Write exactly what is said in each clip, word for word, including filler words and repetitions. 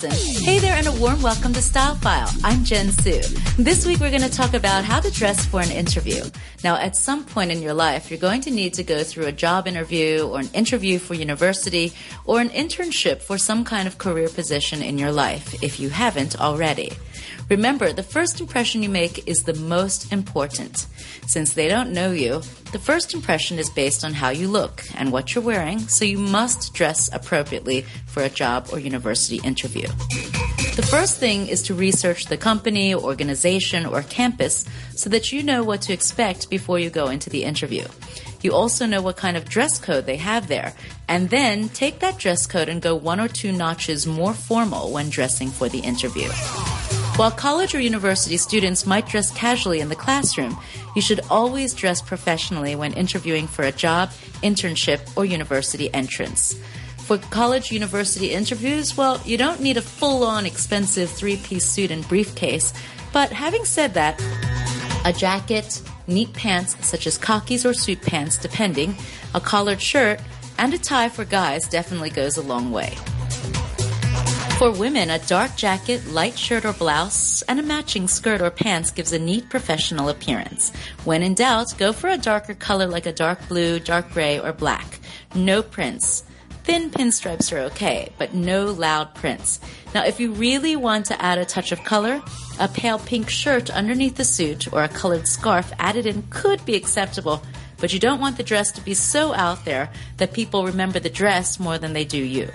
Hey there and a warm welcome to Style File. I'm Jen Su. This week we're going to talk about how to dress for an interview. Now at some point in your life, you're going to need to go through a job interview or an interview for university or an internship for some kind of career position in your life if you haven't already. Remember, the first impression you make is the most important. Since they don't know you, the first impression is based on how you look and what you're wearing, so you must dress appropriately for a job or university interview. The first thing is to research the company, organization, or campus so that you know what to expect before you go into the interview. You also know what kind of dress code they have there, and then take that dress code and go one or two notches more formal when dressing for the interview. While college or university students might dress casually in the classroom, you should always dress professionally when interviewing for a job, internship, or university entrance. For college university interviews, well, you don't need a full-on expensive three-piece suit and briefcase. But having said that, a jacket, neat pants such as khakis or suit pants depending, a collared shirt, and a tie for guys definitely goes a long way. For women, a dark jacket, light shirt or blouse, and a matching skirt or pants gives a neat professional appearance. When in doubt, go for a darker color like a dark blue, dark gray, or black. No prints. Thin pinstripes are okay, but no loud prints. Now, if you really want to add a touch of color, a pale pink shirt underneath the suit or a colored scarf added in could be acceptable, but you don't want the dress to be so out there that people remember the dress more than they do you.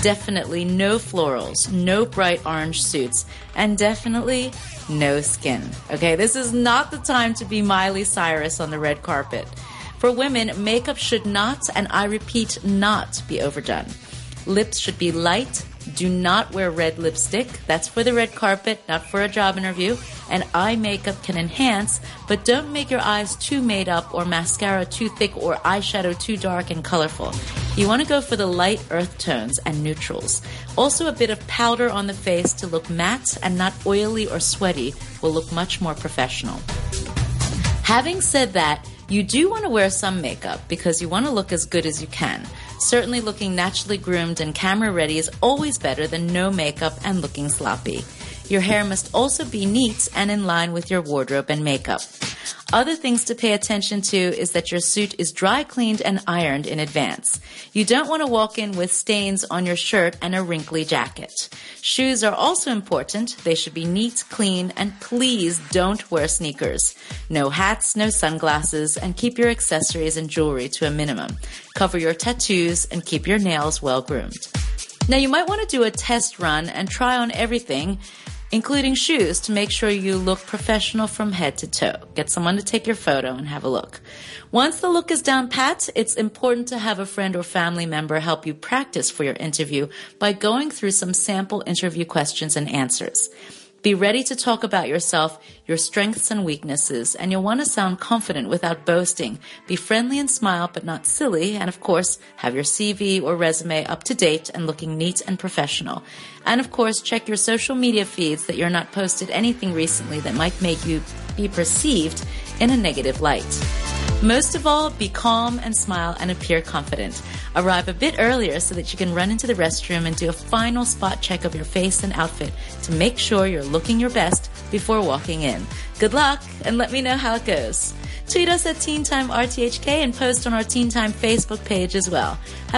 Definitely no florals, no bright orange suits, and definitely no skin. Okay, this is not the time to be Miley Cyrus on the red carpet. For women, makeup should not, and I repeat, not be overdone. Lips should be light. Do not wear red lipstick. That's for the red carpet, not for a job interview. And eye makeup can enhance, but don't make your eyes too made up or mascara too thick or eyeshadow too dark and colorful. You want to go for the light earth tones and neutrals. Also, a bit of powder on the face to look matte and not oily or sweaty will look much more professional. Having said that, you do want to wear some makeup because you want to look as good as you can. Certainly looking naturally groomed and camera ready is always better than no makeup and looking sloppy. Your hair must also be neat and in line with your wardrobe and makeup. Other things to pay attention to is that your suit is dry cleaned and ironed in advance. You don't want to walk in with stains on your shirt and a wrinkly jacket. Shoes are also important. They should be neat, clean, and please don't wear sneakers. No hats, no sunglasses, and keep your accessories and jewelry to a minimum. Cover your tattoos and keep your nails well groomed. Now you might want to do a test run and try on everything, including shoes, to make sure you look professional from head to toe. Get someone to take your photo and have a look. Once the look is down pat, it's important to have a friend or family member help you practice for your interview by going through some sample interview questions and answers. Be ready to talk about yourself, your strengths and weaknesses, and you'll want to sound confident without boasting. Be friendly and smile, but not silly. And of course, have your C V or resume up to date and looking neat and professional. And of course, check your social media feeds that you're not posted anything recently that might make you be perceived in a negative light. Most of all, be calm and smile and appear confident. Arrive a bit earlier so that you can run into the restroom and do a final spot check of your face and outfit to make sure you're looking your best before walking in. Good luck and let me know how it goes. Tweet us at Teen Time R T H K and post on our Teen Time Facebook page as well. Have